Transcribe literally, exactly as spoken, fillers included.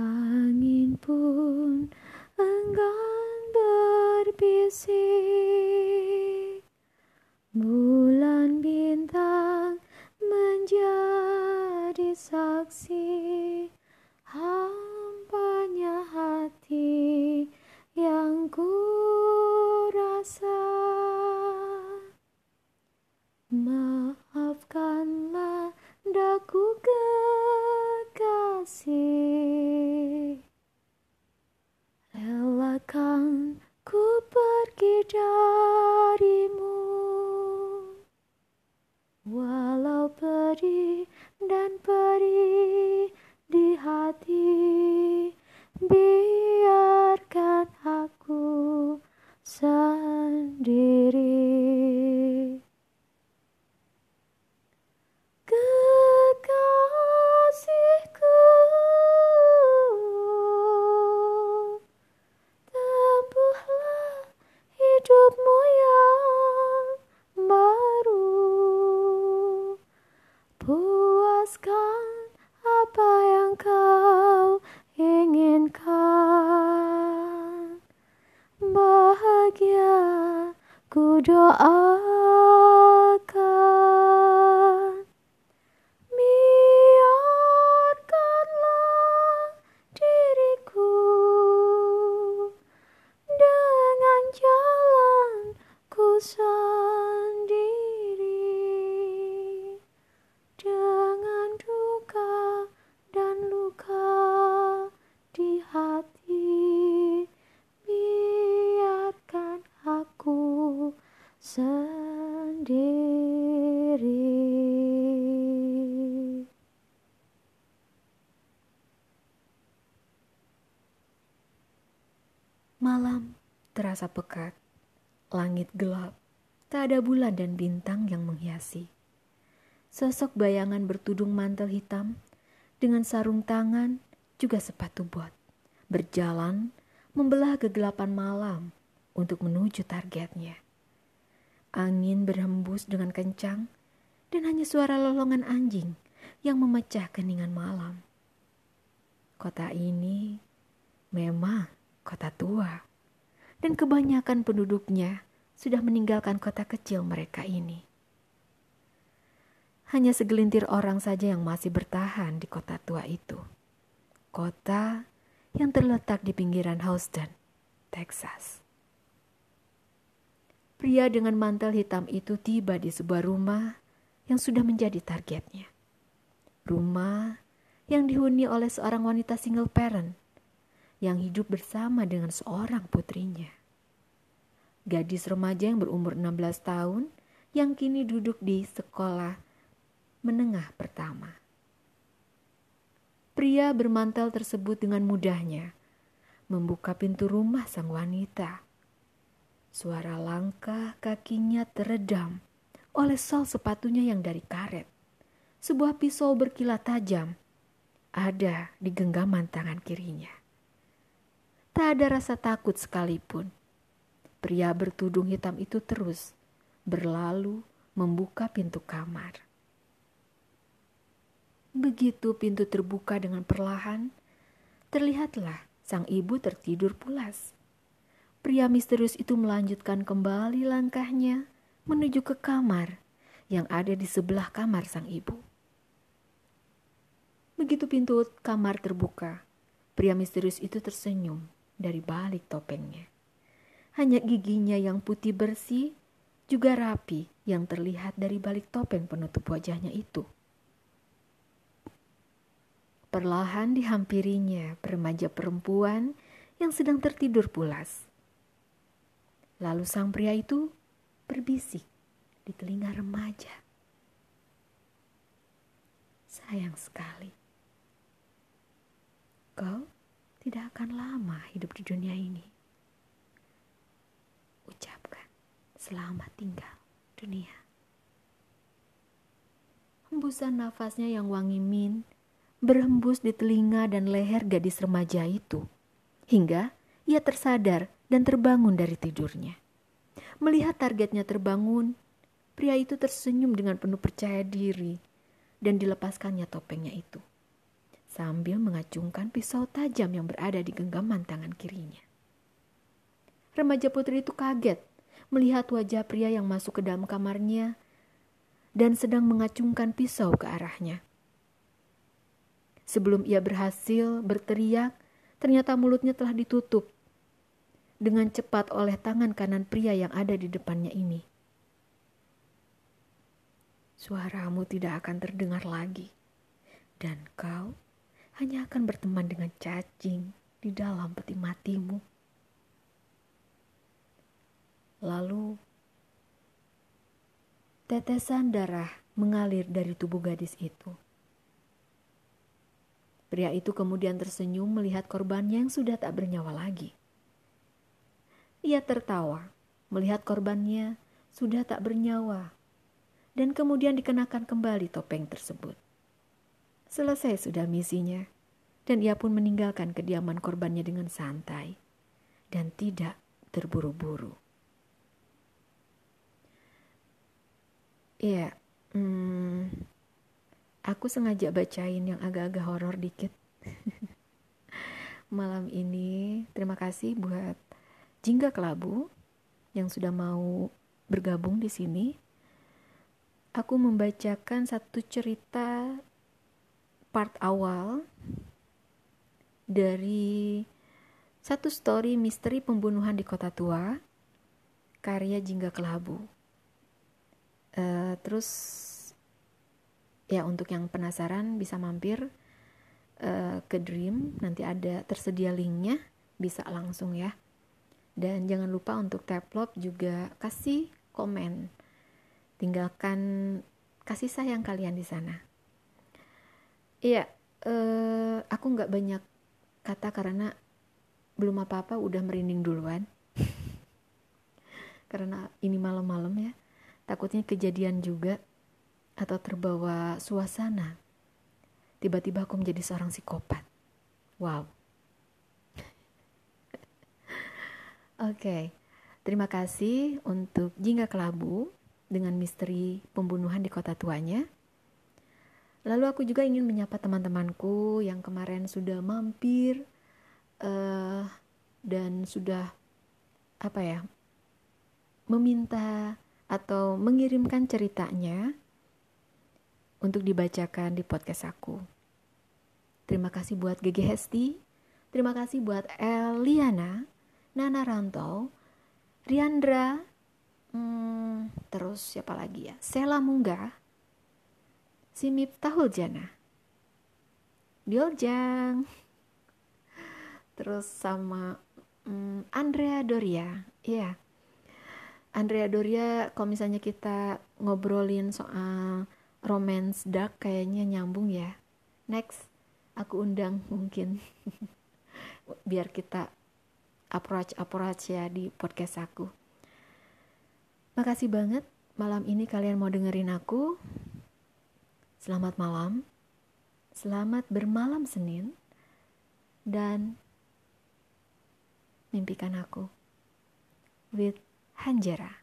Angin pun enggan berbisik, bulan bintang menjadi saksi hampanya hati yang ku rasa. Maafkanlah daku kekasih, relakan ku pergi darimu, walau pedih dan perih di hati. Biarkan aku sendiri. Doakan, biarkanlah diriku dengan jalanku sendiri, dengan duka dan luka di hati. Biarkan aku sendiri. Malam terasa pekat, langit gelap, tak ada bulan dan bintang yang menghiasi. Sosok bayangan bertudung mantel hitam dengan sarung tangan juga sepatu bot berjalan membelah kegelapan malam untuk menuju targetnya. Angin berhembus dengan kencang dan hanya suara lolongan anjing yang memecah keningan malam. Kota ini memang kota tua dan kebanyakan penduduknya sudah meninggalkan kota kecil mereka ini. Hanya segelintir orang saja yang masih bertahan di kota tua itu. Kota yang terletak di pinggiran Houston, Texas. Pria dengan mantel hitam itu tiba di sebuah rumah yang sudah menjadi targetnya. Rumah yang dihuni oleh seorang wanita single parent yang hidup bersama dengan seorang putrinya. Gadis remaja yang berumur enam belas tahun yang kini duduk di sekolah menengah pertama. Pria bermantel tersebut dengan mudahnya membuka pintu rumah sang wanita. Suara langkah kakinya teredam oleh sol sepatunya yang dari karet. Sebuah pisau berkilat tajam ada di genggaman tangan kirinya. Tak ada rasa takut sekalipun. Pria bertudung hitam itu terus berlalu membuka pintu kamar. Begitu pintu terbuka dengan perlahan, terlihatlah sang ibu tertidur pulas. Pria misterius itu melanjutkan kembali langkahnya menuju ke kamar yang ada di sebelah kamar sang ibu. Begitu pintu kamar terbuka, pria misterius itu tersenyum dari balik topengnya. Hanya giginya yang putih bersih juga rapi yang terlihat dari balik topeng penutup wajahnya itu. Perlahan dihampirinya remaja perempuan yang sedang tertidur pulas. Lalu sang pria itu berbisik di telinga remaja. Sayang sekali, kau tidak akan lama hidup di dunia ini. Ucapkan selamat tinggal dunia. Hembusan nafasnya yang wangi mint berhembus di telinga dan leher gadis remaja itu. Hingga ia tersadar dan terbangun dari tidurnya. Melihat targetnya terbangun, pria itu tersenyum dengan penuh percaya diri dan dilepaskannya topengnya itu. sambil mengacungkan pisau tajam yang berada di genggaman tangan kirinya. Remaja putri itu kaget melihat wajah pria yang masuk ke dalam kamarnya dan sedang mengacungkan pisau ke arahnya. Sebelum ia berhasil berteriak, ternyata mulutnya telah ditutup dengan cepat oleh tangan kanan pria yang ada di depannya ini. Suaramu tidak akan terdengar lagi, dan kau hanya akan berteman dengan cacing di dalam peti matimu. Lalu, tetesan darah mengalir dari tubuh gadis itu. Pria itu kemudian tersenyum melihat korbannya yang sudah tak bernyawa lagi. Ia tertawa melihat korbannya sudah tak bernyawa dan kemudian dikenakan kembali topeng tersebut. Selesai sudah misinya dan ia pun meninggalkan kediaman korbannya dengan santai dan tidak terburu-buru. Iya, hmm... aku sengaja bacain yang agak-agak horor dikit. Malam ini terima kasih buat Jingga Kelabu yang sudah mau bergabung di sini. Aku membacakan satu cerita part awal dari satu story Misteri Pembunuhan di Kota Tua karya Jingga Kelabu. Uh, terus Ya untuk yang penasaran bisa mampir uh, ke Dream, nanti ada tersedia linknya, bisa langsung ya. Dan jangan lupa untuk taplop juga kasih komen, tinggalkan kasih sayang kalian di sana. Iya, uh, aku nggak banyak kata karena belum apa-apa udah merinding duluan. Karena ini malam-malam ya, takutnya kejadian juga. Atau terbawa suasana. Tiba-tiba aku menjadi seorang psikopat. Wow. Oke, okay. Terima kasih untuk Jingga Kelabu dengan Misteri Pembunuhan di Kota Tuanya. Lalu aku juga ingin menyapa teman-temanku yang kemarin sudah mampir uh, dan sudah apa ya meminta atau mengirimkan ceritanya untuk dibacakan di podcast aku. Terima kasih buat G G Hesti, terima kasih buat Eliana, Nana Rantau, Riandra, hmm, terus siapa lagi ya? Sela Mungga, si Miftahul Jana, Dioljang, terus sama hmm, Andrea Doria, iya. Yeah. Andrea Doria, kalau misalnya kita ngobrolin soal romance dark kayaknya nyambung ya. Next, aku undang mungkin. Biar kita approach-approach ya di podcast aku. Makasih banget malam ini kalian mau dengerin aku. Selamat malam. Selamat bermalam Senin. Dan mimpikan aku with Hanjera.